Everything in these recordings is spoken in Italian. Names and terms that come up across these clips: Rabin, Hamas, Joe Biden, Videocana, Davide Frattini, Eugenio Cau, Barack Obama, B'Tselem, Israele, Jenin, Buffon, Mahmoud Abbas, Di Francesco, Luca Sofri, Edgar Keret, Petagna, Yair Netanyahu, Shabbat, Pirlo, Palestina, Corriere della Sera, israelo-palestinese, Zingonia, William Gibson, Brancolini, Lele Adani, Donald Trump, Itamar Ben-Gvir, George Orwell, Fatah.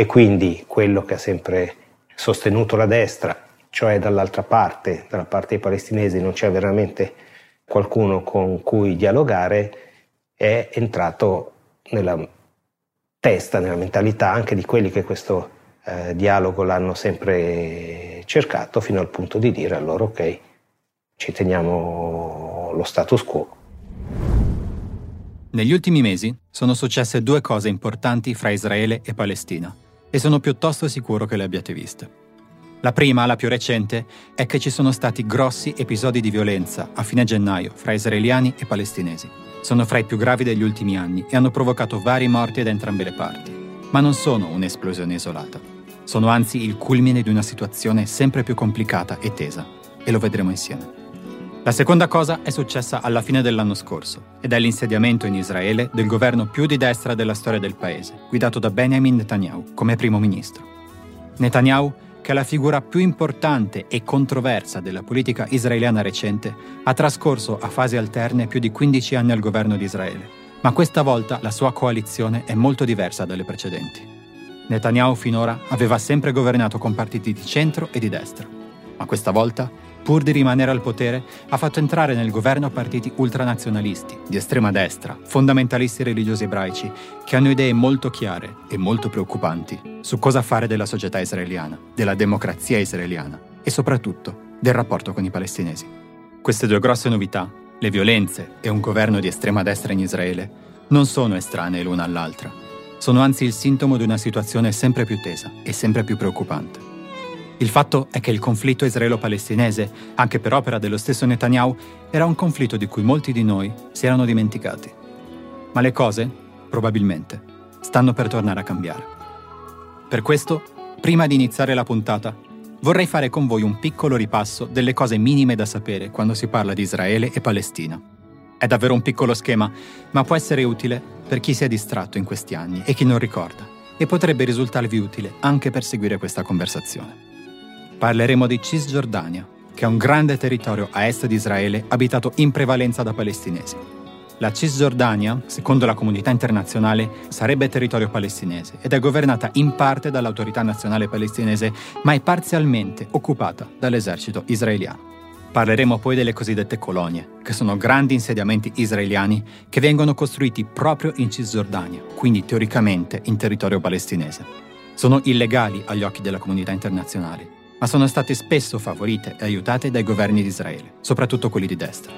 E quindi quello che ha sempre sostenuto la destra, cioè dall'altra parte, dalla parte dei palestinesi, non c'è veramente qualcuno con cui dialogare, è entrato nella testa, nella mentalità anche di quelli che questo dialogo l'hanno sempre cercato, fino al punto di dire a loro: ok, ci teniamo lo status quo. Negli ultimi mesi sono successe due cose importanti fra Israele e Palestina, e sono piuttosto sicuro che le abbiate viste. La prima, la più recente, è che ci sono stati grossi episodi di violenza a fine gennaio fra israeliani e palestinesi. Sono fra i più gravi degli ultimi anni e hanno provocato vari morti da entrambe le parti. Ma non sono un'esplosione isolata. Sono anzi il culmine di una situazione sempre più complicata e tesa, e lo vedremo insieme. La seconda cosa è successa alla fine dell'anno scorso ed è l'insediamento in Israele del governo più di destra della storia del paese, guidato da Benjamin Netanyahu come primo ministro. Netanyahu, che è la figura più importante e controversa della politica israeliana recente, ha trascorso a fasi alterne più di 15 anni al governo di Israele, ma questa volta la sua coalizione è molto diversa dalle precedenti. Netanyahu finora aveva sempre governato con partiti di centro e di destra, ma questa volta, pur di rimanere al potere, ha fatto entrare nel governo partiti ultranazionalisti, di estrema destra, fondamentalisti religiosi ebraici, che hanno idee molto chiare e molto preoccupanti su cosa fare della società israeliana, della democrazia israeliana e soprattutto del rapporto con i palestinesi. Queste due grosse novità, le violenze e un governo di estrema destra in Israele, non sono estranee l'una all'altra. Sono anzi il sintomo di una situazione sempre più tesa e sempre più preoccupante. Il fatto è che il conflitto israelo-palestinese, anche per opera dello stesso Netanyahu, era un conflitto di cui molti di noi si erano dimenticati. Ma le cose, probabilmente, stanno per tornare a cambiare. Per questo, prima di iniziare la puntata, vorrei fare con voi un piccolo ripasso delle cose minime da sapere quando si parla di Israele e Palestina. È davvero un piccolo schema, ma può essere utile per chi si è distratto in questi anni e chi non ricorda, e potrebbe risultarvi utile anche per seguire questa conversazione. Parleremo di Cisgiordania, che è un grande territorio a est di Israele abitato in prevalenza da palestinesi. La Cisgiordania, secondo la comunità internazionale, sarebbe territorio palestinese ed è governata in parte dall'Autorità Nazionale Palestinese, ma è parzialmente occupata dall'esercito israeliano. Parleremo poi delle cosiddette colonie, che sono grandi insediamenti israeliani che vengono costruiti proprio in Cisgiordania, quindi teoricamente in territorio palestinese. Sono illegali agli occhi della comunità internazionale, ma sono state spesso favorite e aiutate dai governi di Israele, soprattutto quelli di destra.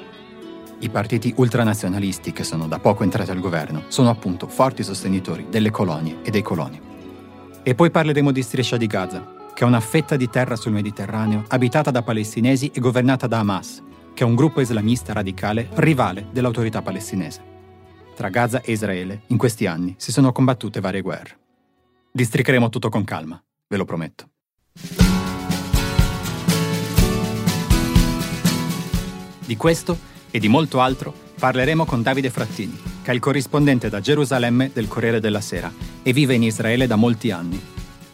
I partiti ultranazionalisti, che sono da poco entrati al governo, sono appunto forti sostenitori delle colonie e dei coloni. E poi parleremo di Striscia di Gaza, che è una fetta di terra sul Mediterraneo abitata da palestinesi e governata da Hamas, che è un gruppo islamista radicale rivale dell'autorità palestinese. Tra Gaza e Israele, in questi anni, si sono combattute varie guerre. Districheremo tutto con calma, ve lo prometto. Di questo e di molto altro parleremo con Davide Frattini, che è il corrispondente da Gerusalemme del Corriere della Sera e vive in Israele da molti anni.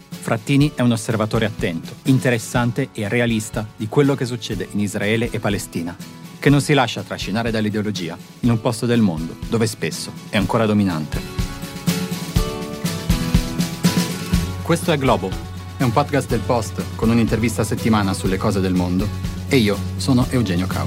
Frattini è un osservatore attento, interessante e realista di quello che succede in Israele e Palestina, che non si lascia trascinare dall'ideologia in un posto del mondo dove spesso è ancora dominante. Questo è Globo, è un podcast del Post con un'intervista a settimana sulle cose del mondo, e io sono Eugenio Cau.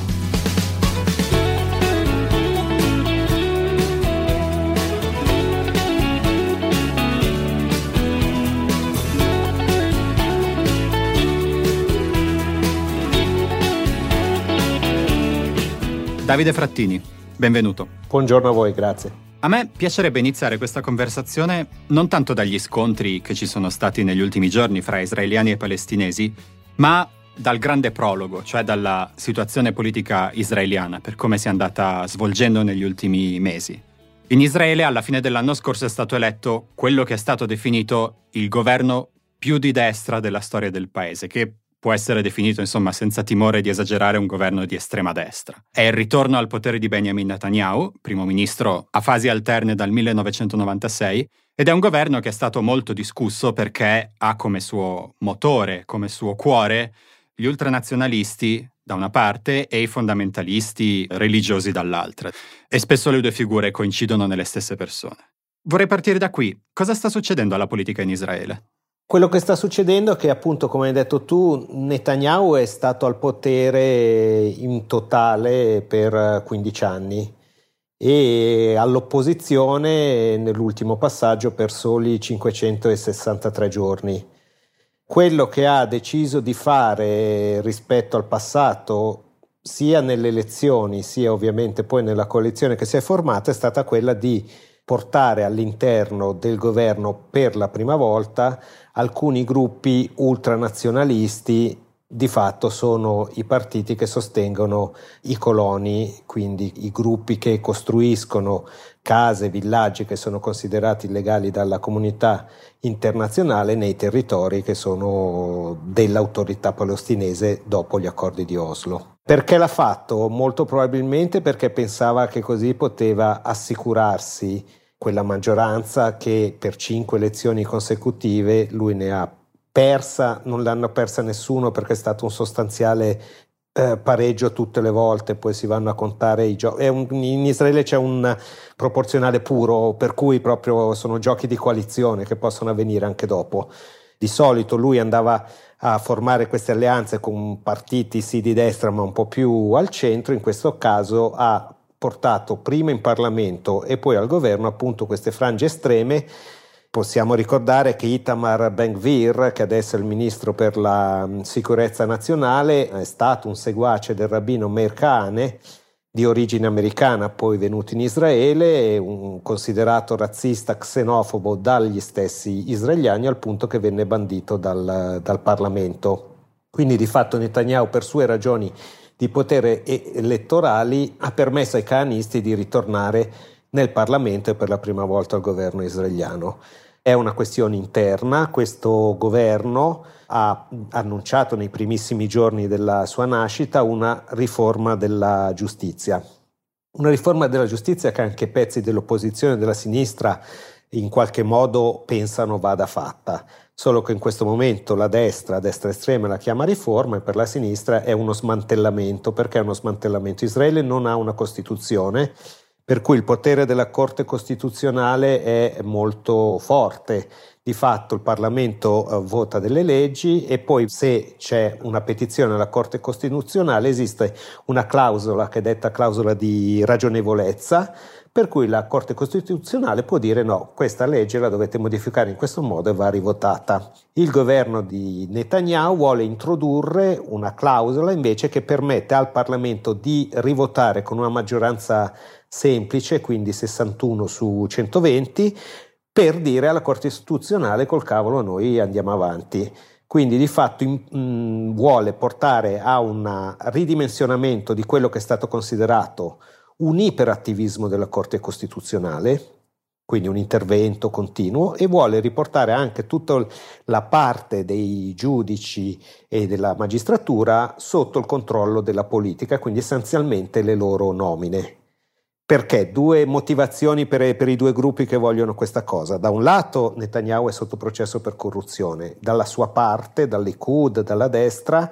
Davide Frattini, benvenuto. Buongiorno a voi, grazie. A me piacerebbe iniziare questa conversazione non tanto dagli scontri che ci sono stati negli ultimi giorni fra israeliani e palestinesi, ma dal grande prologo, cioè dalla situazione politica israeliana, per come si è andata svolgendo negli ultimi mesi. In Israele, alla fine dell'anno scorso, è stato eletto quello che è stato definito il governo più di destra della storia del paese, che può essere definito, insomma, senza timore di esagerare, un governo di estrema destra. È il ritorno al potere di Benjamin Netanyahu, primo ministro a fasi alterne dal 1996, ed è un governo che è stato molto discusso perché ha come suo motore, come suo cuore, gli ultranazionalisti da una parte e i fondamentalisti religiosi dall'altra. E spesso le due figure coincidono nelle stesse persone. Vorrei partire da qui. Cosa sta succedendo alla politica in Israele? Quello che sta succedendo è che, appunto, come hai detto tu, Netanyahu è stato al potere in totale per 15 anni e all'opposizione nell'ultimo passaggio per soli 563 giorni. Quello che ha deciso di fare rispetto al passato, sia nelle elezioni, sia ovviamente poi nella coalizione che si è formata, è stata quella di portare all'interno del governo per la prima volta alcuni gruppi ultranazionalisti. Di fatto sono i partiti che sostengono i coloni, quindi i gruppi che costruiscono case, villaggi che sono considerati illegali dalla comunità internazionale nei territori che sono dell'autorità palestinese dopo gli accordi di Oslo. Perché l'ha fatto? Molto probabilmente perché pensava che così poteva assicurarsi quella maggioranza che per 5 elezioni consecutive lui ne ha persa, non l'hanno persa nessuno perché è stato un sostanziale pareggio tutte le volte, poi si vanno a contare i giochi. In Israele c'è un proporzionale puro, per cui proprio sono giochi di coalizione che possono avvenire anche dopo. Di solito lui andava a formare queste alleanze con partiti sì di destra ma un po' più al centro, in questo caso ha portato prima in Parlamento e poi al governo appunto queste frange estreme. Possiamo ricordare che Itamar Ben-Gvir, che adesso è il ministro per la sicurezza nazionale, è stato un seguace del rabbino Meir Kahane, di origine americana, poi venuto in Israele, un considerato razzista xenofobo dagli stessi israeliani al punto che venne bandito dal Parlamento. Quindi di fatto Netanyahu, per sue ragioni di potere elettorali, ha permesso ai kahanisti di ritornare nel Parlamento e per la prima volta al governo israeliano. È una questione interna. Questo governo ha annunciato nei primissimi giorni della sua nascita una riforma della giustizia. Una riforma della giustizia che anche pezzi dell'opposizione e della sinistra in qualche modo pensano vada fatta. Solo che in questo momento la destra estrema la chiama riforma e per la sinistra è uno smantellamento. Perché è uno smantellamento? Israele non ha una Costituzione, per cui il potere della Corte Costituzionale è molto forte. Di fatto il Parlamento vota delle leggi e poi se c'è una petizione alla Corte Costituzionale esiste una clausola che è detta clausola di ragionevolezza, per cui la Corte Costituzionale può dire no, questa legge la dovete modificare in questo modo e va rivotata. Il governo di Netanyahu vuole introdurre una clausola invece che permette al Parlamento di rivotare con una maggioranza semplice, quindi 61 su 120, per dire alla Corte Costituzionale col cavolo noi andiamo avanti. Quindi di fatto vuole portare a un ridimensionamento di quello che è stato considerato un iperattivismo della Corte Costituzionale, quindi un intervento continuo, e vuole riportare anche tutta la parte dei giudici e della magistratura sotto il controllo della politica, quindi essenzialmente le loro nomine. Perché? Due motivazioni per i due gruppi che vogliono questa cosa. Da un lato Netanyahu è sotto processo per corruzione, dalla sua parte, dal Likud, dalla destra,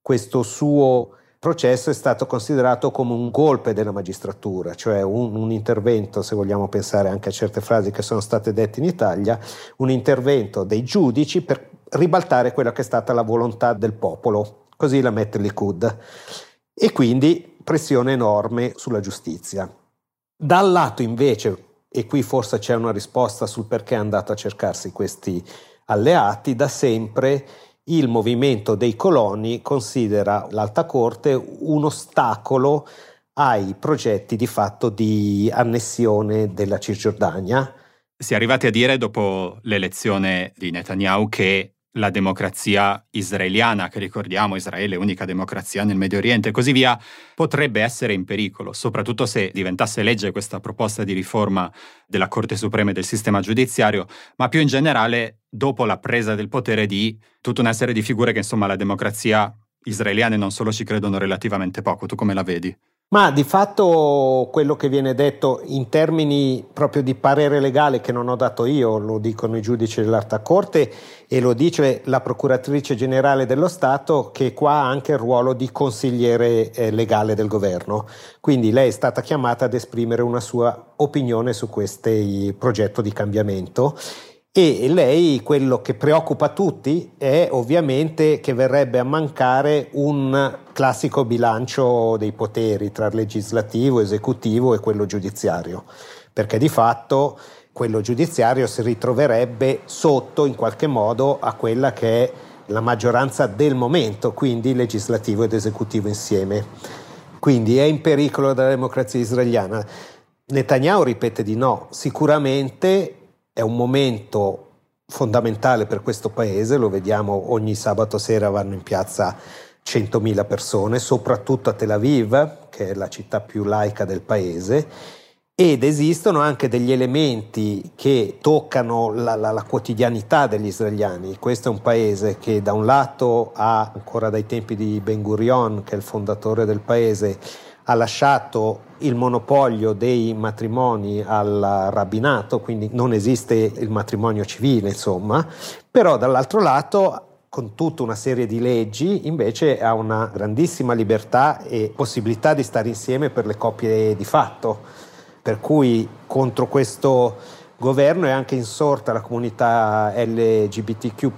questo suo processo è stato considerato come un golpe della magistratura, cioè un intervento, se vogliamo pensare anche a certe frasi che sono state dette in Italia, un intervento dei giudici per ribaltare quella che è stata la volontà del popolo, così la mette il Likud, e quindi pressione enorme sulla giustizia. Dal lato invece, e qui forse c'è una risposta sul perché è andato a cercarsi questi alleati, da sempre il movimento dei coloni considera l'Alta Corte un ostacolo ai progetti di fatto di annessione della Cisgiordania. Si è arrivati a dire dopo l'elezione di Netanyahu che la democrazia israeliana, che ricordiamo Israele è unica democrazia nel Medio Oriente e così via, potrebbe essere in pericolo, soprattutto se diventasse legge questa proposta di riforma della Corte Suprema e del sistema giudiziario, ma più in generale dopo la presa del potere di tutta una serie di figure che insomma la democrazia israeliana e non solo ci credono relativamente poco. Tu come la vedi? Ma di fatto quello che viene detto in termini proprio di parere legale, che non ho dato io, lo dicono i giudici dell'Alta Corte e lo dice la procuratrice generale dello Stato, che qua ha anche il ruolo di consigliere legale del governo. Quindi lei è stata chiamata ad esprimere una sua opinione su questo progetto di cambiamento. E lei, quello che preoccupa tutti è ovviamente che verrebbe a mancare un classico bilancio dei poteri tra legislativo, esecutivo e quello giudiziario, perché di fatto quello giudiziario si ritroverebbe sotto in qualche modo a quella che è la maggioranza del momento, quindi legislativo ed esecutivo insieme. Quindi è in pericolo la democrazia israeliana. Netanyahu ripete di no, sicuramente. È un momento fondamentale per questo paese, lo vediamo ogni sabato sera vanno in piazza 100.000 persone, soprattutto a Tel Aviv, che è la città più laica del paese, ed esistono anche degli elementi che toccano la quotidianità degli israeliani. Questo è un paese che da un lato ha, ancora dai tempi di Ben Gurion, che è il fondatore del paese, ha lasciato il monopolio dei matrimoni al rabbinato, quindi non esiste il matrimonio civile, insomma, però dall'altro lato con tutta una serie di leggi invece ha una grandissima libertà e possibilità di stare insieme per le coppie di fatto, per cui contro questo governo è anche insorta la comunità LGBTQ+,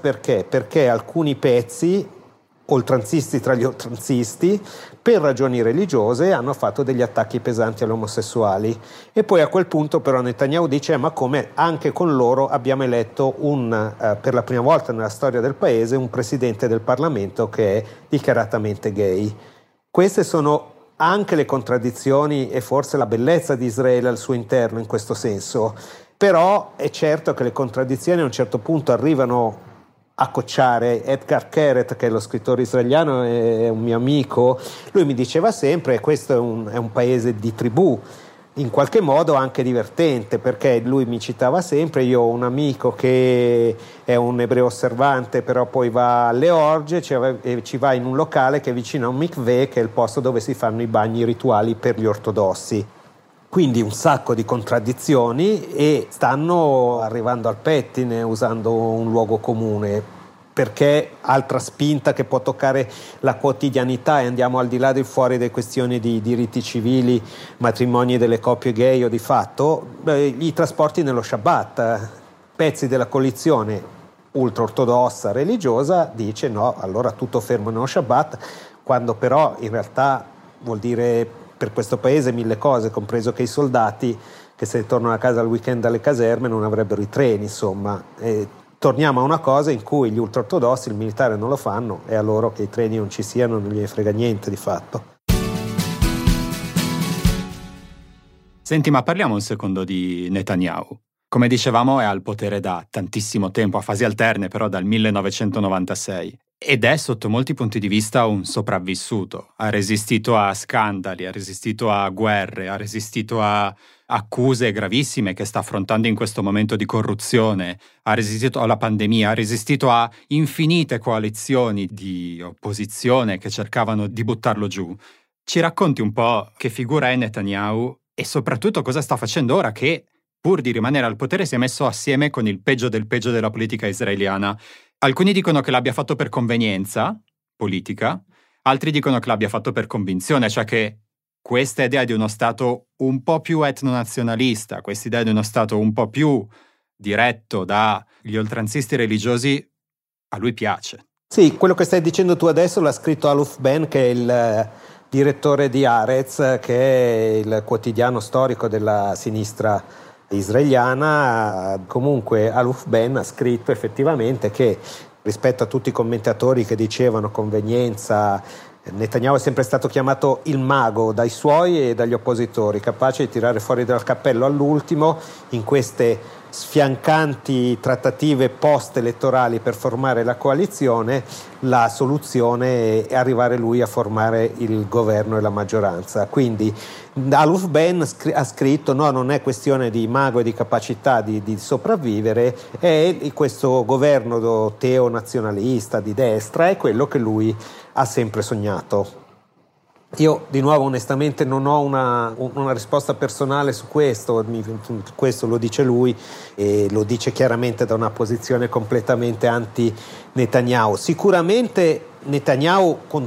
perché? Perché alcuni pezzi oltranzisti tra gli oltranzisti, per ragioni religiose, hanno fatto degli attacchi pesanti agli omosessuali. E poi a quel punto però Netanyahu dice: ma come, anche con loro abbiamo eletto per la prima volta nella storia del paese un presidente del Parlamento che è dichiaratamente gay. Queste sono anche le contraddizioni e forse la bellezza di Israele al suo interno in questo senso. Però è certo che le contraddizioni a un certo punto arrivano a cocciare. Edgar Keret, che è lo scrittore israeliano, è un mio amico, lui mi diceva sempre: questo è un paese di tribù, in qualche modo anche divertente, perché lui mi citava sempre: io ho un amico che è un ebreo osservante, però poi va alle orge, ci va in un locale che è vicino a un mikveh, che è il posto dove si fanno i bagni rituali per gli ortodossi. Quindi un sacco di contraddizioni, e stanno arrivando al pettine usando un luogo comune, perché altra spinta che può toccare la quotidianità, e andiamo al di là del fuori delle questioni di diritti civili, matrimoni delle coppie gay o di fatto, i trasporti nello Shabbat. Pezzi della coalizione ultraortodossa religiosa dice no, allora tutto fermo nello Shabbat, quando però in realtà vuol dire per questo paese mille cose, compreso che i soldati che se tornano a casa al weekend dalle caserme non avrebbero i treni, insomma. E torniamo a una cosa in cui gli ultraortodossi, il militare non lo fanno, è a loro che i treni non ci siano, non gliene frega niente di fatto. Senti, ma parliamo un secondo di Netanyahu. Come dicevamo, è al potere da tantissimo tempo, a fasi alterne però dal 1996. Ed è sotto molti punti di vista un sopravvissuto, ha resistito a scandali, ha resistito a guerre, ha resistito a accuse gravissime che sta affrontando in questo momento di corruzione, ha resistito alla pandemia, ha resistito a infinite coalizioni di opposizione che cercavano di buttarlo giù. Ci racconti un po' che figura è Netanyahu e soprattutto cosa sta facendo ora che, pur di rimanere al potere, si è messo assieme con il peggio del peggio della politica israeliana. Alcuni dicono che l'abbia fatto per convenienza politica, altri dicono che l'abbia fatto per convinzione, cioè che questa idea di uno Stato un po' più etnonazionalista, questa idea di uno Stato un po' più diretto dagli oltranzisti religiosi, a lui piace. Sì, quello che stai dicendo tu adesso l'ha scritto Aluf Ben, che è il direttore di Haaretz, che è il quotidiano storico della sinistra israeliana. Comunque Aluf Ben ha scritto effettivamente che, rispetto a tutti i commentatori che dicevano convenienza, Netanyahu è sempre stato chiamato il mago dai suoi e dagli oppositori, capace di tirare fuori dal cappello all'ultimo in queste sfiancanti trattative post-elettorali per formare la coalizione la soluzione è arrivare lui a formare il governo e la maggioranza. Quindi Aluf Ben ha scritto: no, non è questione di mago e di capacità di sopravvivere, è questo governo teonazionalista di destra è quello che lui ha sempre sognato. Io di nuovo onestamente non ho una risposta personale su questo, questo lo dice lui e lo dice chiaramente da una posizione completamente anti Netanyahu. Sicuramente Netanyahu con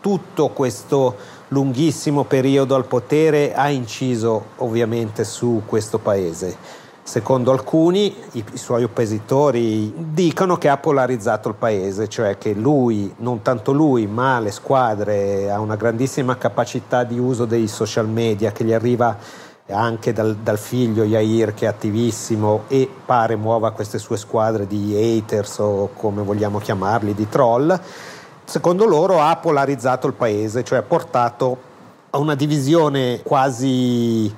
tutto questo lunghissimo periodo al potere ha inciso ovviamente su questo paese. Secondo alcuni, i suoi oppositori dicono che ha polarizzato il paese, cioè che lui, non tanto lui, ma le squadre, ha una grandissima capacità di uso dei social media che gli arriva anche dal figlio Yair, che è attivissimo e pare muova queste sue squadre di haters o come vogliamo chiamarli, di troll. Secondo loro ha polarizzato il paese, cioè ha portato a una divisione quasi...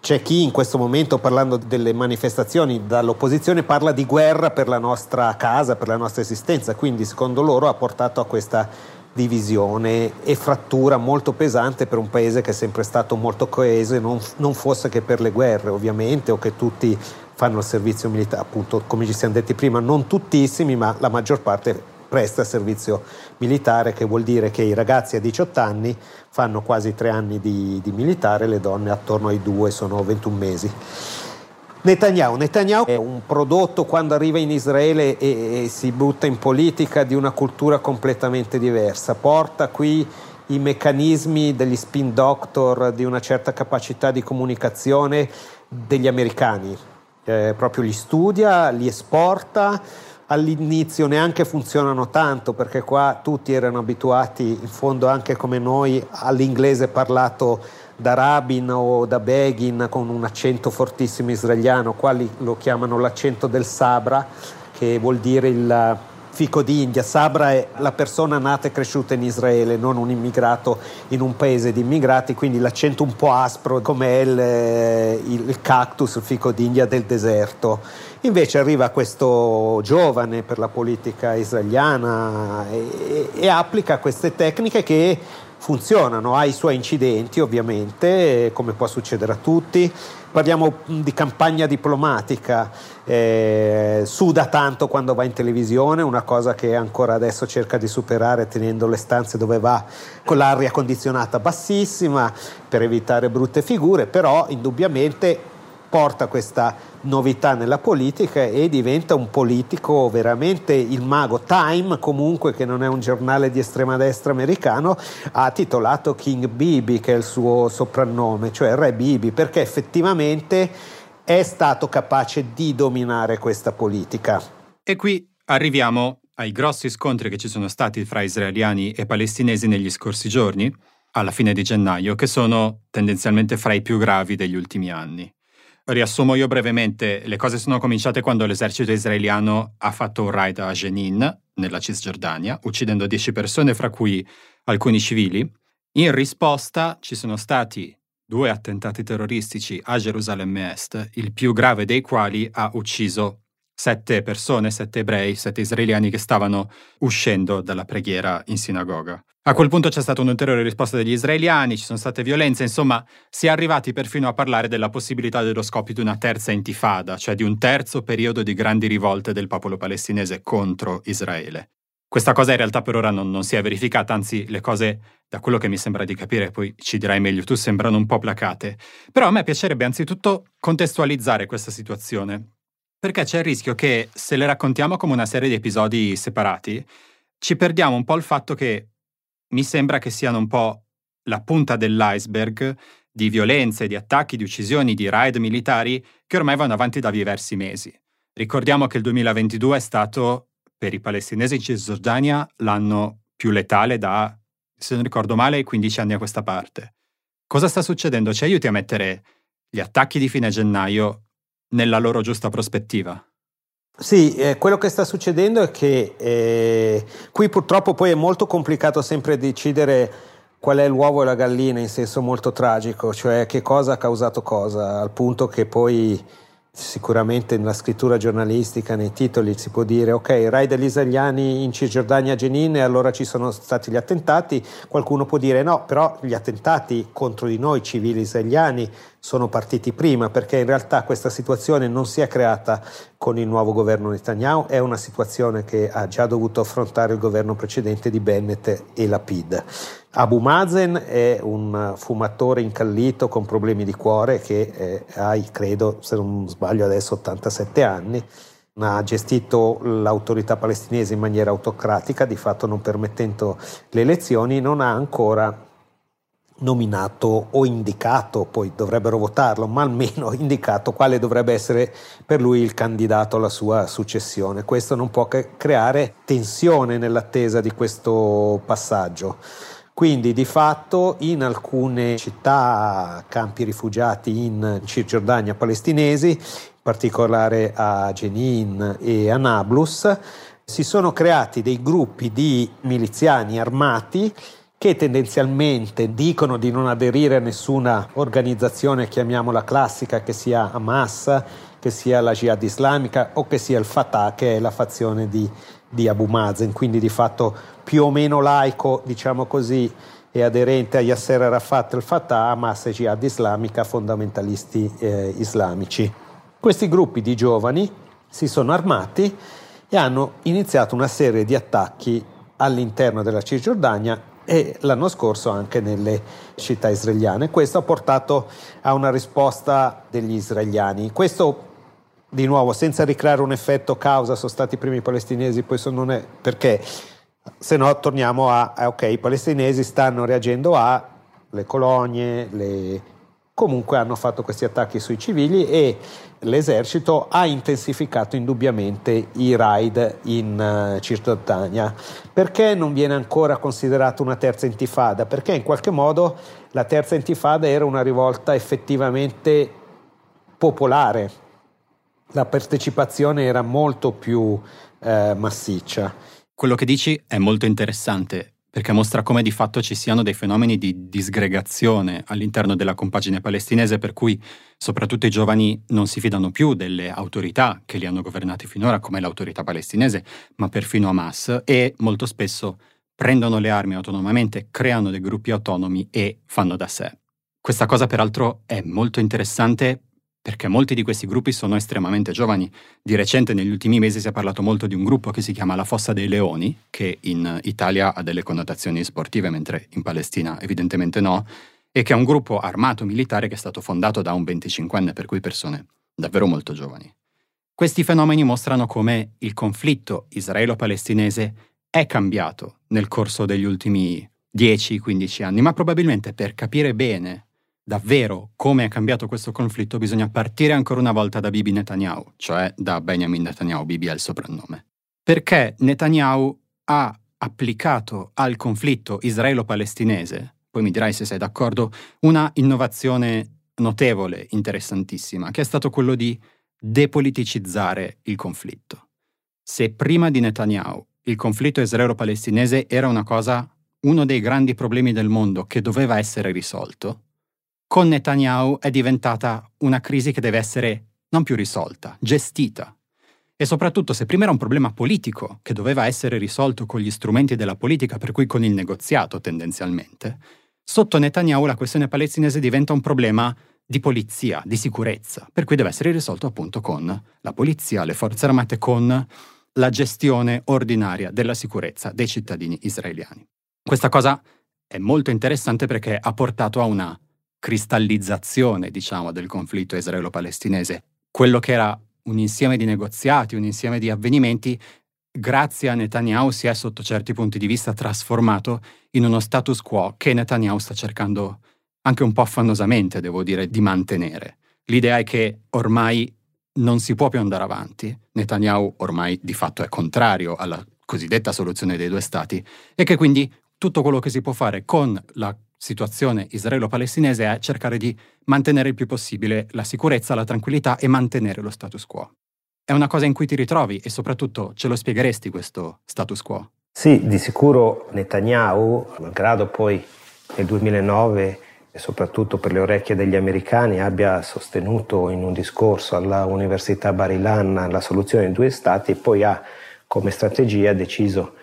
C'è chi in questo momento, parlando delle manifestazioni dall'opposizione, parla di guerra per la nostra casa, per la nostra esistenza, quindi secondo loro ha portato a questa divisione e frattura molto pesante per un paese che è sempre stato molto coeso, e non fosse che per le guerre ovviamente, o che tutti fanno il servizio militare, appunto come ci siamo detti prima, non tuttissimi ma la maggior parte presta servizio militare, che vuol dire che i ragazzi a 18 anni fanno quasi 3 anni di militare, le donne attorno ai 2, sono 21 mesi. Netanyahu è un prodotto, quando arriva in Israele e si butta in politica, di una cultura completamente diversa. Porta qui i meccanismi degli spin doctor, di una certa capacità di comunicazione degli americani, proprio li studia, li esporta. All'inizio neanche funzionano tanto, perché qua tutti erano abituati, in fondo anche come noi, all'inglese parlato da Rabin o da Begin con un accento fortissimo israeliano. Qua lo chiamano l'accento del Sabra, che vuol dire il fico d'India. Sabra è la persona nata e cresciuta in Israele, non un immigrato in un paese di immigrati, quindi l'accento un po' aspro come il cactus, il fico d'India del deserto. Invece arriva questo giovane per la politica israeliana e applica queste tecniche che funzionano, ha i suoi incidenti ovviamente, come può succedere a tutti. Parliamo di campagna diplomatica, suda tanto quando va in televisione, una cosa che ancora adesso cerca di superare tenendo le stanze dove va con l'aria condizionata bassissima per evitare brutte figure, però indubbiamente porta questa novità nella politica e diventa un politico veramente il mago. Time, comunque, che non è un giornale di estrema destra americano, ha titolato King Bibi, che è il suo soprannome, cioè Re Bibi, perché effettivamente è stato capace di dominare questa politica. E qui arriviamo ai grossi scontri che ci sono stati fra israeliani e palestinesi negli scorsi giorni, alla fine di gennaio, che sono tendenzialmente fra i più gravi degli ultimi anni. Riassumo io brevemente, le cose sono cominciate quando l'esercito israeliano ha fatto un raid a Jenin, nella Cisgiordania, uccidendo 10 persone, fra cui alcuni civili. In risposta ci sono stati 2 attentati terroristici a Gerusalemme Est, il più grave dei quali ha ucciso 7 persone, 7 ebrei, 7 israeliani che stavano uscendo dalla preghiera in sinagoga. A quel punto c'è stata un'ulteriore risposta degli israeliani, ci sono state violenze, insomma si è arrivati perfino a parlare della possibilità dello scoppio di una terza intifada, cioè di un terzo periodo di grandi rivolte del popolo palestinese contro Israele. Questa cosa in realtà per ora non si è verificata, anzi le cose, da quello che mi sembra di capire, poi ci dirai meglio tu, sembrano un po' placate. Però a me piacerebbe anzitutto contestualizzare questa situazione, perché c'è il rischio che, se le raccontiamo come una serie di episodi separati, ci perdiamo un po' il fatto che mi sembra che siano un po' la punta dell'iceberg di violenze, di attacchi, di uccisioni, di raid militari che ormai vanno avanti da diversi mesi. Ricordiamo che il 2022 è stato, per i palestinesi in Cisgiordania, l'anno più letale da, se non ricordo male, 15 anni a questa parte. Cosa sta succedendo? Ci aiuti a mettere gli attacchi di fine gennaio nella loro giusta prospettiva? Sì, quello che sta succedendo è che qui purtroppo poi è molto complicato sempre decidere qual è l'uovo e la gallina, in senso molto tragico, cioè che cosa ha causato cosa, al punto che poi sicuramente nella scrittura giornalistica, nei titoli, si può dire ok, raid degli israeliani in Cisgiordania, Jenin, e allora ci sono stati gli attentati. Qualcuno può dire no, però gli attentati contro di noi civili israeliani sono partiti prima, perché in realtà questa situazione non si è creata con il nuovo governo Netanyahu, è una situazione che ha già dovuto affrontare il governo precedente di Bennett e Lapid. Abu Mazen è un fumatore incallito con problemi di cuore che credo, se non sbaglio adesso, 87 anni, ha gestito l'autorità palestinese in maniera autocratica, di fatto non permettendo le elezioni, non ha ancora nominato o indicato, poi dovrebbero votarlo, ma almeno indicato quale dovrebbe essere per lui il candidato alla sua successione. Questo non può che creare tensione nell'attesa di questo passaggio. Quindi di fatto in alcune città, campi rifugiati in Cisgiordania palestinesi, in particolare a Jenin e a Nablus, si sono creati dei gruppi di miliziani armati che tendenzialmente dicono di non aderire a nessuna organizzazione, chiamiamola classica, che sia Hamas, che sia la Jihad islamica o che sia il Fatah, che è la fazione di Abu Mazen, quindi di fatto più o meno laico, diciamo così, e aderente a Yasser Arafat, il Fatah, Hamas e Jihad islamica, fondamentalisti islamici. Questi gruppi di giovani si sono armati e hanno iniziato una serie di attacchi all'interno della Cisgiordania e l'anno scorso anche nelle città israeliane. Questo ha portato a una risposta degli israeliani. Questo, di nuovo, senza ricreare un effetto causa, sono stati i primi palestinesi, poi non è, perché se no torniamo i palestinesi stanno reagendo alle colonie, comunque hanno fatto questi attacchi sui civili e l'esercito ha intensificato indubbiamente i raid in Cisgiordania. Perché non viene ancora considerata una terza intifada? Perché in qualche modo la terza intifada era una rivolta effettivamente popolare, la partecipazione era molto più massiccia. Quello che dici è molto interessante, perché mostra come di fatto ci siano dei fenomeni di disgregazione all'interno della compagine palestinese, per cui soprattutto i giovani non si fidano più delle autorità che li hanno governati finora, come l'autorità palestinese, ma perfino Hamas, e molto spesso prendono le armi autonomamente, creano dei gruppi autonomi e fanno da sé. Questa cosa peraltro è molto interessante perché molti di questi gruppi sono estremamente giovani. Di recente, negli ultimi mesi, si è parlato molto di un gruppo che si chiama la Fossa dei Leoni, che in Italia ha delle connotazioni sportive, mentre in Palestina evidentemente no, e che è un gruppo armato militare che è stato fondato da un 25enne, per cui persone davvero molto giovani. Questi fenomeni mostrano come il conflitto israelo-palestinese è cambiato nel corso degli ultimi 10-15 anni, ma probabilmente per capire bene davvero come è cambiato questo conflitto bisogna partire ancora una volta da Bibi Netanyahu, cioè da Benjamin Netanyahu. Bibi è il soprannome. Perché Netanyahu ha applicato al conflitto israelo-palestinese, poi mi dirai se sei d'accordo, una innovazione notevole, interessantissima, che è stato quello di depoliticizzare il conflitto. Se prima di Netanyahu il conflitto israelo-palestinese era uno dei grandi problemi del mondo che doveva essere risolto, con Netanyahu è diventata una crisi che deve essere non più risolta, gestita. E soprattutto, se prima era un problema politico che doveva essere risolto con gli strumenti della politica, per cui con il negoziato tendenzialmente, sotto Netanyahu la questione palestinese diventa un problema di polizia, di sicurezza, per cui deve essere risolto appunto con la polizia, le forze armate, con la gestione ordinaria della sicurezza dei cittadini israeliani. Questa cosa è molto interessante perché ha portato a una cristallizzazione, diciamo, del conflitto israelo-palestinese. Quello che era un insieme di negoziati, un insieme di avvenimenti, grazie a Netanyahu si è sotto certi punti di vista trasformato in uno status quo che Netanyahu sta cercando anche un po' affannosamente, devo dire, di mantenere. L'idea è che ormai non si può più andare avanti. Netanyahu ormai di fatto è contrario alla cosiddetta soluzione dei due stati e che quindi tutto quello che si può fare con la situazione israelo-palestinese è cercare di mantenere il più possibile la sicurezza, la tranquillità e mantenere lo status quo. È una cosa in cui ti ritrovi e soprattutto ce lo spiegheresti questo status quo? Sì, di sicuro Netanyahu, malgrado poi nel 2009 e soprattutto per le orecchie degli americani abbia sostenuto in un discorso alla Università Bar Ilan la soluzione dei due stati, e poi ha come strategia deciso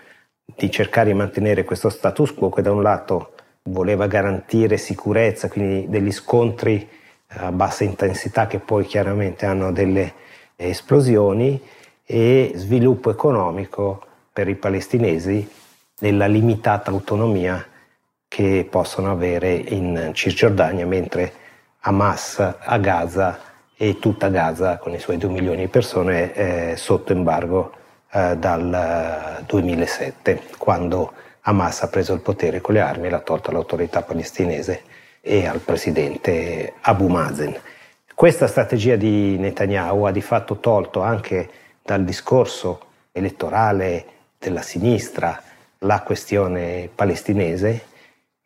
di cercare di mantenere questo status quo che da un lato voleva garantire sicurezza, quindi degli scontri a bassa intensità che poi chiaramente hanno delle esplosioni, e sviluppo economico per i palestinesi della limitata autonomia che possono avere in Cisgiordania, mentre Hamas a Gaza e tutta Gaza con i suoi 2 milioni di persone è sotto embargo dal 2007, quando Hamas ha preso il potere con le armi e l'ha tolto all'autorità palestinese e al presidente Abu Mazen. Questa strategia di Netanyahu ha di fatto tolto anche dal discorso elettorale della sinistra la questione palestinese,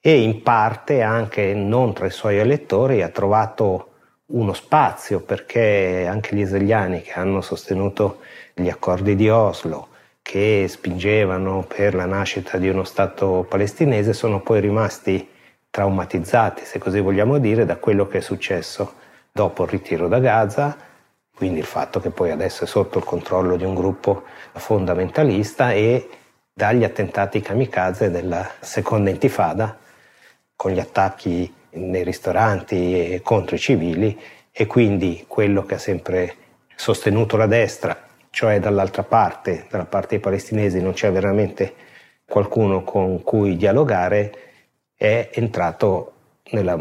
e in parte anche non tra i suoi elettori ha trovato uno spazio, perché anche gli israeliani che hanno sostenuto gli accordi di Oslo, che spingevano per la nascita di uno Stato palestinese, sono poi rimasti traumatizzati, se così vogliamo dire, da quello che è successo dopo il ritiro da Gaza, quindi il fatto che poi adesso è sotto il controllo di un gruppo fondamentalista, e dagli attentati kamikaze della seconda intifada, con gli attacchi nei ristoranti e contro i civili, e quindi quello che ha sempre sostenuto la destra, cioè dall'altra parte, dalla parte dei palestinesi non c'è veramente qualcuno con cui dialogare, è entrato nella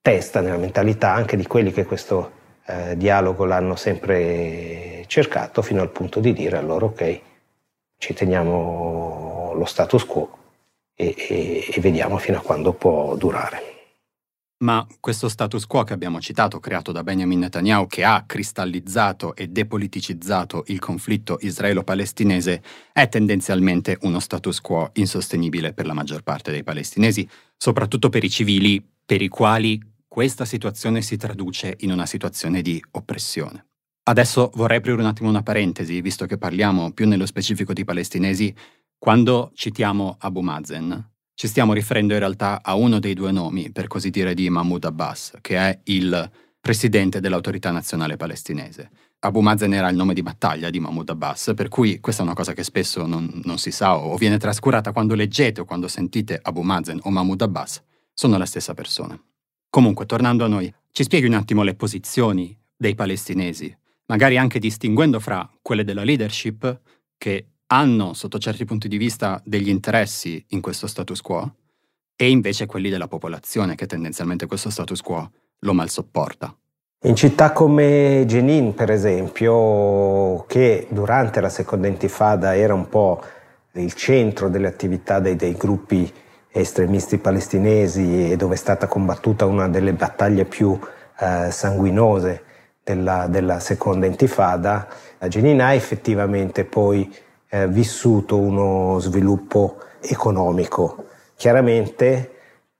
testa, nella mentalità anche di quelli che questo dialogo l'hanno sempre cercato, fino al punto di dire a loro: ok, ci teniamo lo status quo e vediamo fino a quando può durare. Ma questo status quo che abbiamo citato, creato da Benjamin Netanyahu, che ha cristallizzato e depoliticizzato il conflitto israelo-palestinese, è tendenzialmente uno status quo insostenibile per la maggior parte dei palestinesi, soprattutto per i civili, per i quali questa situazione si traduce in una situazione di oppressione. Adesso vorrei aprire un attimo una parentesi, visto che parliamo più nello specifico di palestinesi. Quando citiamo Abu Mazen, ci stiamo riferendo in realtà a uno dei due nomi, per così dire, di Mahmoud Abbas, che è il presidente dell'autorità nazionale palestinese. Abu Mazen era il nome di battaglia di Mahmoud Abbas, per cui questa è una cosa che spesso non si sa o viene trascurata quando leggete o quando sentite Abu Mazen o Mahmoud Abbas, sono la stessa persona. Comunque, tornando a noi, ci spieghi un attimo le posizioni dei palestinesi, magari anche distinguendo fra quelle della leadership, che hanno, sotto certi punti di vista, degli interessi in questo status quo, e invece quelli della popolazione, che tendenzialmente questo status quo lo mal sopporta. In città come Jenin, per esempio, che durante la seconda intifada era un po' il centro delle attività dei gruppi estremisti palestinesi, e dove è stata combattuta una delle battaglie più sanguinose della seconda intifada, a Jenin ha effettivamente poi vissuto uno sviluppo economico. Chiaramente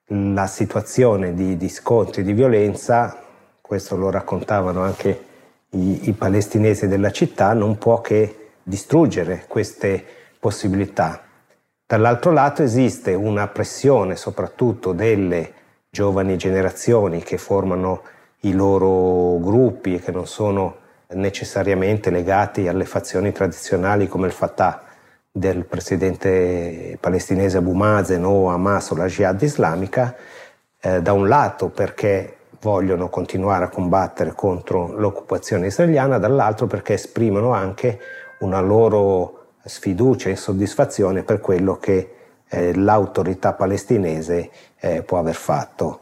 la situazione di scontri, di violenza, questo lo raccontavano anche i palestinesi della città, non può che distruggere queste possibilità. Dall'altro lato esiste una pressione soprattutto delle giovani generazioni che formano i loro gruppi e che non sono necessariamente legati alle fazioni tradizionali come il Fatah del presidente palestinese Abu Mazen o Hamas o la Jihad islamica, da un lato perché vogliono continuare a combattere contro l'occupazione israeliana, dall'altro perché esprimono anche una loro sfiducia e insoddisfazione per quello che l'autorità palestinese può aver fatto.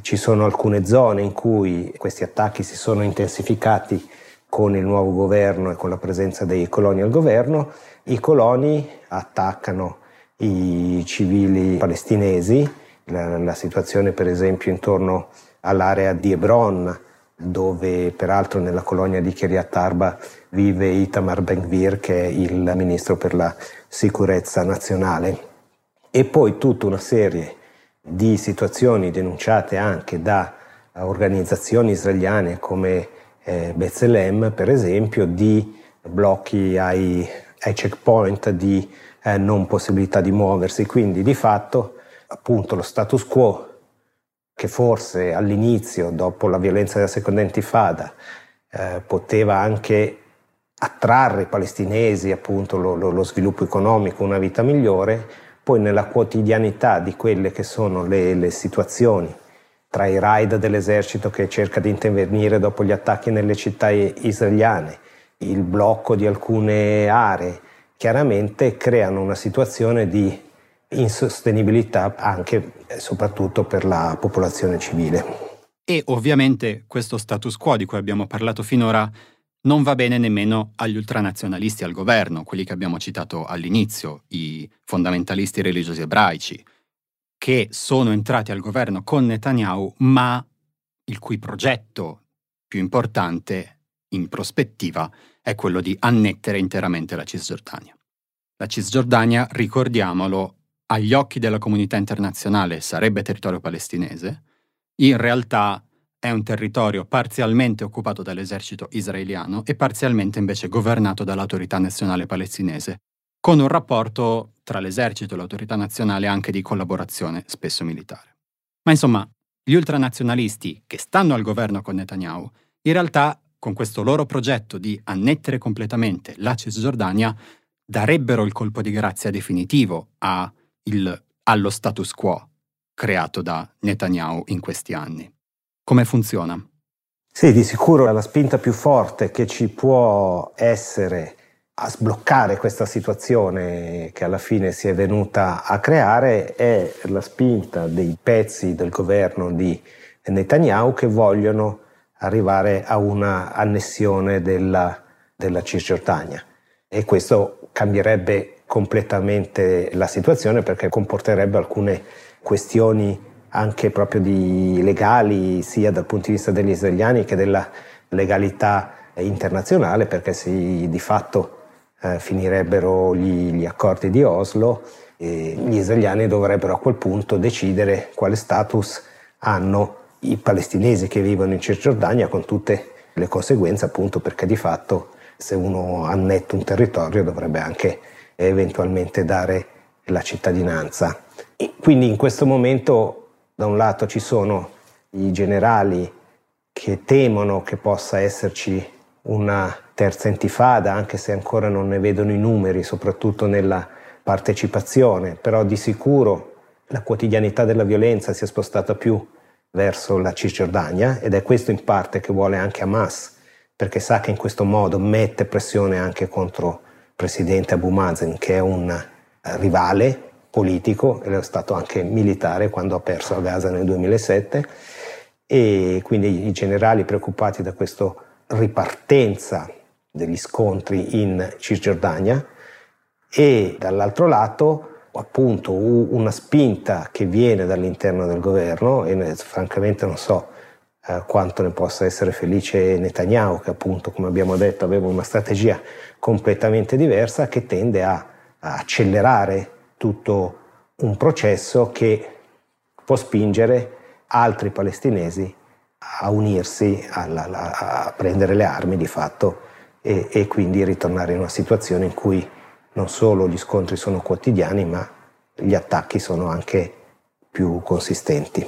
Ci sono alcune zone in cui questi attacchi si sono intensificati con il nuovo governo e con la presenza dei coloni al governo. I coloni attaccano i civili palestinesi, la situazione per esempio intorno all'area di Hebron, dove peraltro nella colonia di Kiryat Arba vive Itamar Ben-Gvir, che è il ministro per la sicurezza nazionale. E poi tutta una serie di situazioni denunciate anche da organizzazioni israeliane come B'Tselem, per esempio, di blocchi ai checkpoint, di non possibilità di muoversi. Quindi di fatto appunto lo status quo, che forse all'inizio, dopo la violenza della seconda intifada, poteva anche attrarre i palestinesi, appunto lo sviluppo economico, una vita migliore, poi nella quotidianità di quelle che sono le situazioni tra i raid dell'esercito che cerca di intervenire dopo gli attacchi nelle città israeliane, il blocco di alcune aree, chiaramente creano una situazione di insostenibilità anche e soprattutto per la popolazione civile. E ovviamente questo status quo di cui abbiamo parlato finora non va bene nemmeno agli ultranazionalisti al governo, quelli che abbiamo citato all'inizio, i fondamentalisti religiosi ebraici, che sono entrati al governo con Netanyahu, ma il cui progetto più importante in prospettiva è quello di annettere interamente la Cisgiordania. La Cisgiordania, ricordiamolo, agli occhi della comunità internazionale sarebbe territorio palestinese, in realtà è un territorio parzialmente occupato dall'esercito israeliano e parzialmente invece governato dall'autorità nazionale palestinese, con un rapporto tra l'esercito e l'autorità nazionale anche di collaborazione spesso militare. Ma insomma, gli ultranazionalisti che stanno al governo con Netanyahu, in realtà con questo loro progetto di annettere completamente la Cisgiordania darebbero il colpo di grazia definitivo allo status quo creato da Netanyahu in questi anni. Come funziona? Sì, di sicuro la spinta più forte che ci può essere a sbloccare questa situazione che alla fine si è venuta a creare è la spinta dei pezzi del governo di Netanyahu che vogliono arrivare a una annessione della Cisgiordania. E questo cambierebbe completamente la situazione perché comporterebbe alcune questioni anche proprio di legali, sia dal punto di vista degli israeliani che della legalità internazionale, perché si di fatto finirebbero gli accordi di Oslo e gli israeliani dovrebbero a quel punto decidere quale status hanno i palestinesi che vivono in Cisgiordania, con tutte le conseguenze, appunto, perché di fatto se uno annetta un territorio dovrebbe anche eventualmente dare la cittadinanza. E quindi in questo momento da un lato ci sono i generali che temono che possa esserci una terza intifada, anche se ancora non ne vedono i numeri, soprattutto nella partecipazione, però di sicuro la quotidianità della violenza si è spostata più verso la Cisgiordania ed è questo in parte che vuole anche Hamas, perché sa che in questo modo mette pressione anche contro il presidente Abu Mazen, che è un rivale politico, è stato anche militare quando ha perso a Gaza nel 2007, e quindi i generali preoccupati da questa ripartenza degli scontri in Cisgiordania e dall'altro lato appunto una spinta che viene dall'interno del governo e francamente non so quanto ne possa essere felice Netanyahu, che appunto, come abbiamo detto, aveva una strategia completamente diversa che tende a accelerare tutto un processo che può spingere altri palestinesi a unirsi, a prendere le armi di fatto e quindi ritornare in una situazione in cui non solo gli scontri sono quotidiani, ma gli attacchi sono anche più consistenti.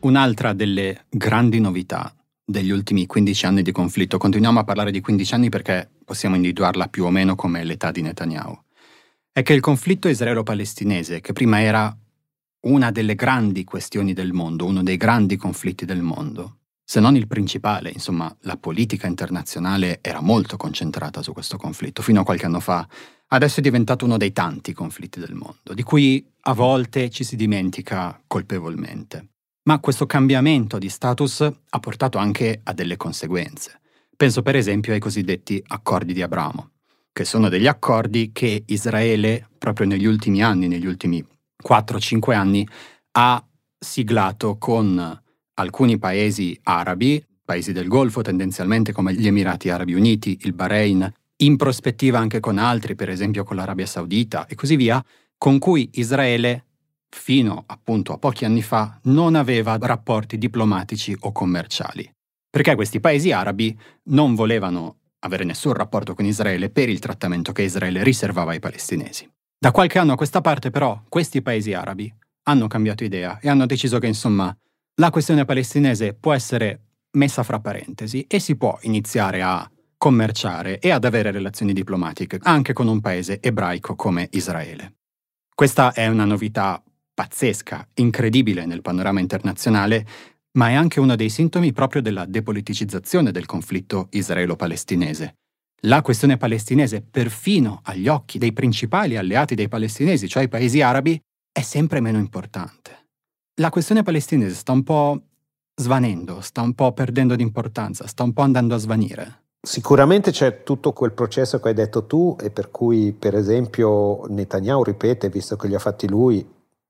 Un'altra delle grandi novità degli ultimi 15 anni di conflitto, continuiamo a parlare di 15 anni perché possiamo individuarla più o meno come l'età di Netanyahu, è che il conflitto israelo-palestinese, che prima era una delle grandi questioni del mondo, uno dei grandi conflitti del mondo, se non il principale, insomma, la politica internazionale era molto concentrata su questo conflitto fino a qualche anno fa, adesso è diventato uno dei tanti conflitti del mondo, di cui a volte ci si dimentica colpevolmente. Ma questo cambiamento di status ha portato anche a delle conseguenze. Penso per esempio ai cosiddetti accordi di Abramo, che sono degli accordi che Israele, proprio negli ultimi anni, negli ultimi 4-5 anni, ha siglato con alcuni paesi arabi, paesi del Golfo tendenzialmente come gli Emirati Arabi Uniti, il Bahrain, in prospettiva anche con altri, per esempio con l'Arabia Saudita e così via, con cui Israele fino appunto a pochi anni fa non aveva rapporti diplomatici o commerciali, perché questi paesi arabi non volevano avere nessun rapporto con Israele per il trattamento che Israele riservava ai palestinesi. Da qualche anno a questa parte però questi paesi arabi hanno cambiato idea e hanno deciso che insomma la questione palestinese può essere messa fra parentesi e si può iniziare a commerciare e ad avere relazioni diplomatiche anche con un paese ebraico come Israele. Questa è una novità pazzesca, incredibile nel panorama internazionale, ma è anche uno dei sintomi proprio della depoliticizzazione del conflitto israelo-palestinese. La questione palestinese, perfino agli occhi dei principali alleati dei palestinesi, cioè i paesi arabi, è sempre meno importante. La questione palestinese sta un po' svanendo, sta un po' perdendo di importanza, sta un po' andando a svanire. Sicuramente c'è tutto quel processo che hai detto tu e per cui, per esempio, Netanyahu ripete, visto che li ha fatti lui,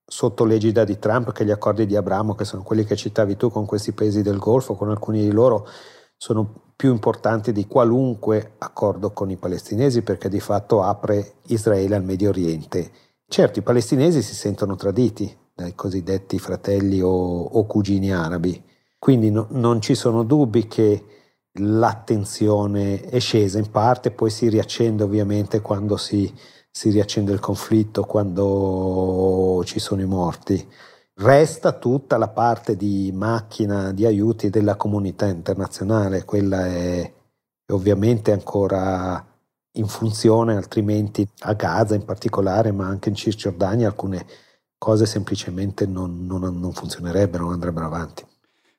sotto l'egida di Trump, che gli accordi di Abramo, che sono quelli che citavi tu con questi paesi del Golfo, con alcuni di loro, sono più importanti di qualunque accordo con i palestinesi, perché di fatto apre Israele al Medio Oriente. Certo, i palestinesi si sentono traditi dai cosiddetti fratelli o cugini arabi, quindi non ci sono dubbi che l'attenzione è scesa in parte, poi si riaccende ovviamente quando si riaccende il conflitto, quando ci sono i morti. Resta tutta la parte di macchina di aiuti della comunità internazionale, quella è ovviamente ancora in funzione, altrimenti a Gaza in particolare, ma anche in Cisgiordania, alcune cose semplicemente non funzionerebbero, non andrebbero avanti.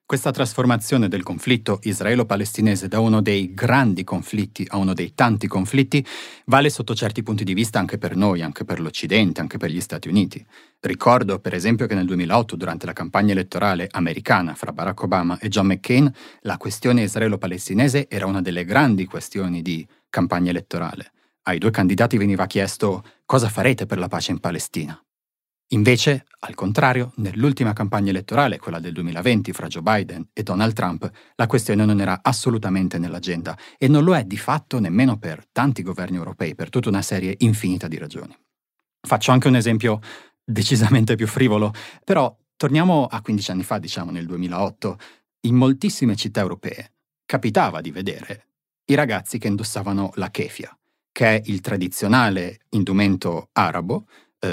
Questa trasformazione del conflitto israelo-palestinese da uno dei grandi conflitti a uno dei tanti conflitti vale sotto certi punti di vista anche per noi, anche per l'Occidente, anche per gli Stati Uniti. Ricordo, per esempio, che nel 2008, durante la campagna elettorale americana fra Barack Obama e John McCain, la questione israelo-palestinese era una delle grandi questioni di campagna elettorale. Ai due candidati veniva chiesto: cosa farete per la pace in Palestina? Invece, al contrario, nell'ultima campagna elettorale, quella del 2020, fra Joe Biden e Donald Trump, la questione non era assolutamente nell'agenda e non lo è di fatto nemmeno per tanti governi europei, per tutta una serie infinita di ragioni. Faccio anche un esempio decisamente più frivolo, però torniamo a 15 anni fa, diciamo nel 2008, in moltissime città europee capitava di vedere i ragazzi che indossavano la keffia, che è il tradizionale indumento arabo,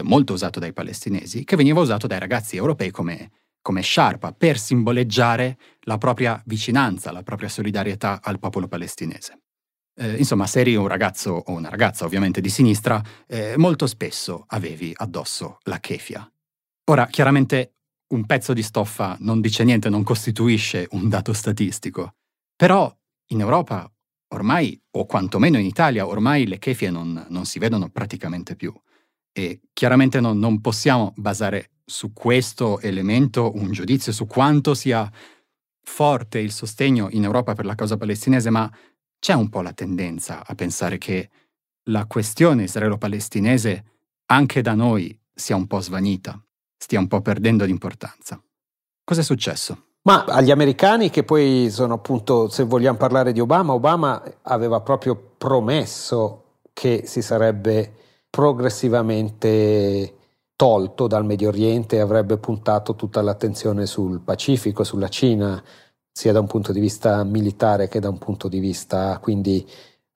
molto usato dai palestinesi, che veniva usato dai ragazzi europei come sciarpa per simboleggiare la propria vicinanza, la propria solidarietà al popolo palestinese. Insomma, se eri un ragazzo o una ragazza ovviamente di sinistra, molto spesso avevi addosso la keffia. Ora, chiaramente un pezzo di stoffa non dice niente, non costituisce un dato statistico, però in Europa ormai, o quantomeno in Italia, ormai le keffie non si vedono praticamente più. E chiaramente non possiamo basare su questo elemento un giudizio su quanto sia forte il sostegno in Europa per la causa palestinese, ma c'è un po' la tendenza a pensare che la questione israelo-palestinese anche da noi sia un po' svanita, stia un po' perdendo d'importanza. Cos'è successo? Ma agli americani, che poi sono appunto, se vogliamo parlare di Obama aveva proprio promesso che si sarebbe progressivamente tolto dal Medio Oriente e avrebbe puntato tutta l'attenzione sul Pacifico, sulla Cina, sia da un punto di vista militare che da un punto di vista, quindi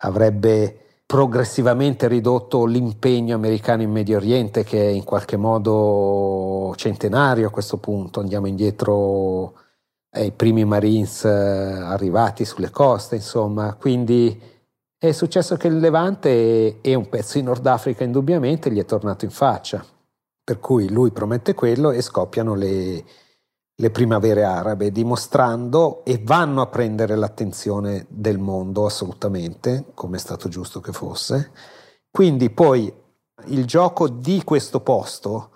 avrebbe progressivamente ridotto l'impegno americano in Medio Oriente, che è in qualche modo centenario a questo punto. Andiamo indietro ai primi Marines arrivati sulle coste, insomma, quindi è successo che il Levante e un pezzo di Nord Africa indubbiamente gli è tornato in faccia, per cui lui promette quello e scoppiano le primavere arabe, dimostrando, e vanno a prendere l'attenzione del mondo assolutamente, come è stato giusto che fosse. Quindi poi il gioco di questo posto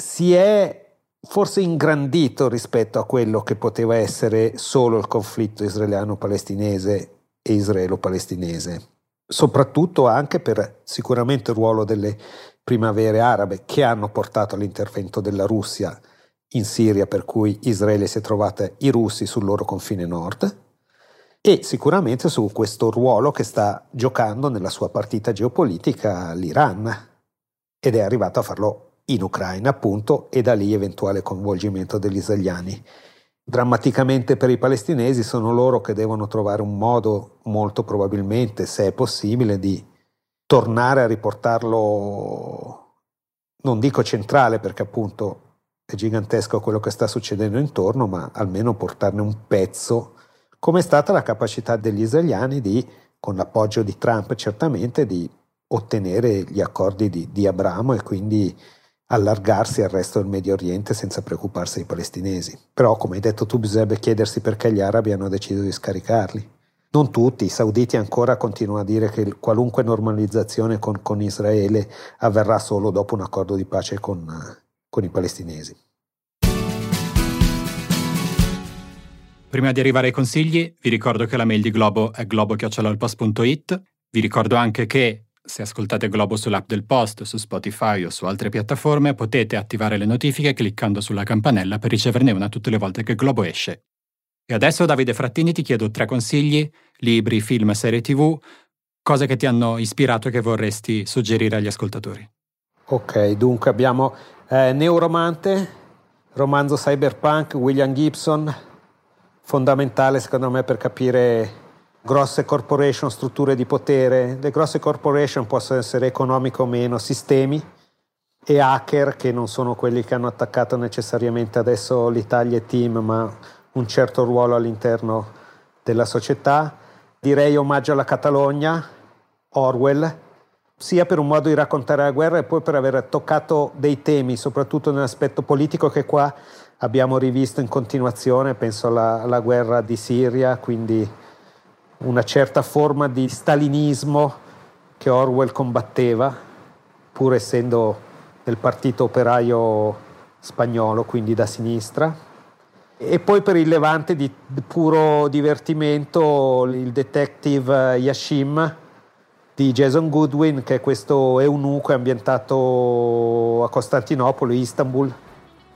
si è forse ingrandito rispetto a quello che poteva essere solo il conflitto israeliano-palestinese e israelo-palestinese, soprattutto anche per sicuramente il ruolo delle primavere arabe, che hanno portato all'intervento della Russia in Siria, per cui Israele si è trovata i russi sul loro confine nord, e sicuramente su questo ruolo che sta giocando nella sua partita geopolitica l'Iran, ed è arrivato a farlo in Ucraina appunto, e da lì eventuale coinvolgimento degli israeliani. Drammaticamente per i palestinesi sono loro che devono trovare un modo, molto probabilmente, se è possibile, di tornare a riportarlo, non dico centrale perché appunto è gigantesco quello che sta succedendo intorno, ma almeno portarne un pezzo, come è stata la capacità degli israeliani di, con l'appoggio di Trump certamente, di ottenere gli accordi di Abramo e quindi allargarsi al resto del Medio Oriente senza preoccuparsi dei palestinesi. Però, come hai detto tu, bisognerebbe chiedersi perché gli arabi hanno deciso di scaricarli. Non tutti, i sauditi ancora continuano a dire che qualunque normalizzazione con Israele avverrà solo dopo un accordo di pace con i palestinesi. Prima di arrivare ai consigli, vi ricordo che la mail di Globo è globo@ilpost.it. Vi ricordo anche che se ascoltate Globo sull'app del Post, su Spotify o su altre piattaforme, potete attivare le notifiche cliccando sulla campanella per riceverne una tutte le volte che Globo esce. E adesso, Davide Frattini, ti chiedo 3 consigli, libri, film, serie TV, cose che ti hanno ispirato e che vorresti suggerire agli ascoltatori. Ok, dunque abbiamo Neuromante, romanzo cyberpunk, William Gibson, fondamentale secondo me per capire grosse corporation, strutture di potere. Le grosse corporation possono essere economiche o meno, sistemi e hacker, che non sono quelli che hanno attaccato necessariamente adesso l'Italia e team, ma un certo ruolo all'interno della società. Direi Omaggio alla Catalogna, Orwell, sia per un modo di raccontare la guerra e poi per aver toccato dei temi, soprattutto nell'aspetto politico, che qua abbiamo rivisto in continuazione. Penso alla guerra di Siria, quindi una certa forma di stalinismo che Orwell combatteva, pur essendo del partito operaio spagnolo, quindi da sinistra. E poi per il Levante, di puro divertimento, il detective Yashim di Jason Goodwin, che è questo eunuco ambientato a Costantinopoli, Istanbul,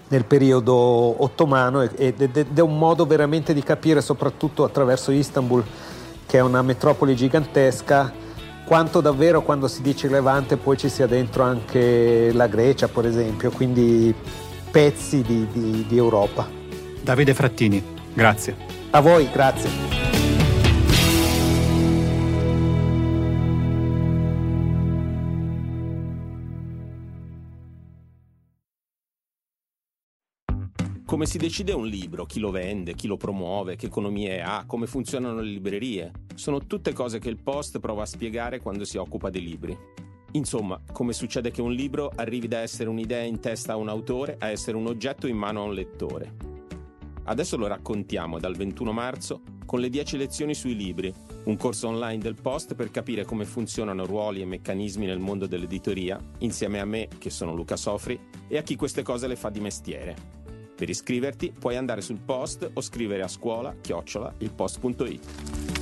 nel periodo ottomano, ed è un modo veramente di capire, soprattutto attraverso Istanbul, che è una metropoli gigantesca, quanto davvero, quando si dice Levante, poi ci sia dentro anche la Grecia, per esempio, quindi pezzi di Europa. Davide Frattini, grazie. A voi, grazie. Come si decide un libro, chi lo vende, chi lo promuove, che economie ha, come funzionano le librerie? Sono tutte cose che il Post prova a spiegare quando si occupa dei libri. Insomma, come succede che un libro arrivi da essere un'idea in testa a un autore a essere un oggetto in mano a un lettore. Adesso lo raccontiamo dal 21 marzo con le 10 lezioni sui libri, un corso online del Post per capire come funzionano ruoli e meccanismi nel mondo dell'editoria, insieme a me, che sono Luca Sofri, e a chi queste cose le fa di mestiere. Per iscriverti puoi andare sul Post o scrivere a scuola@ilpost.it.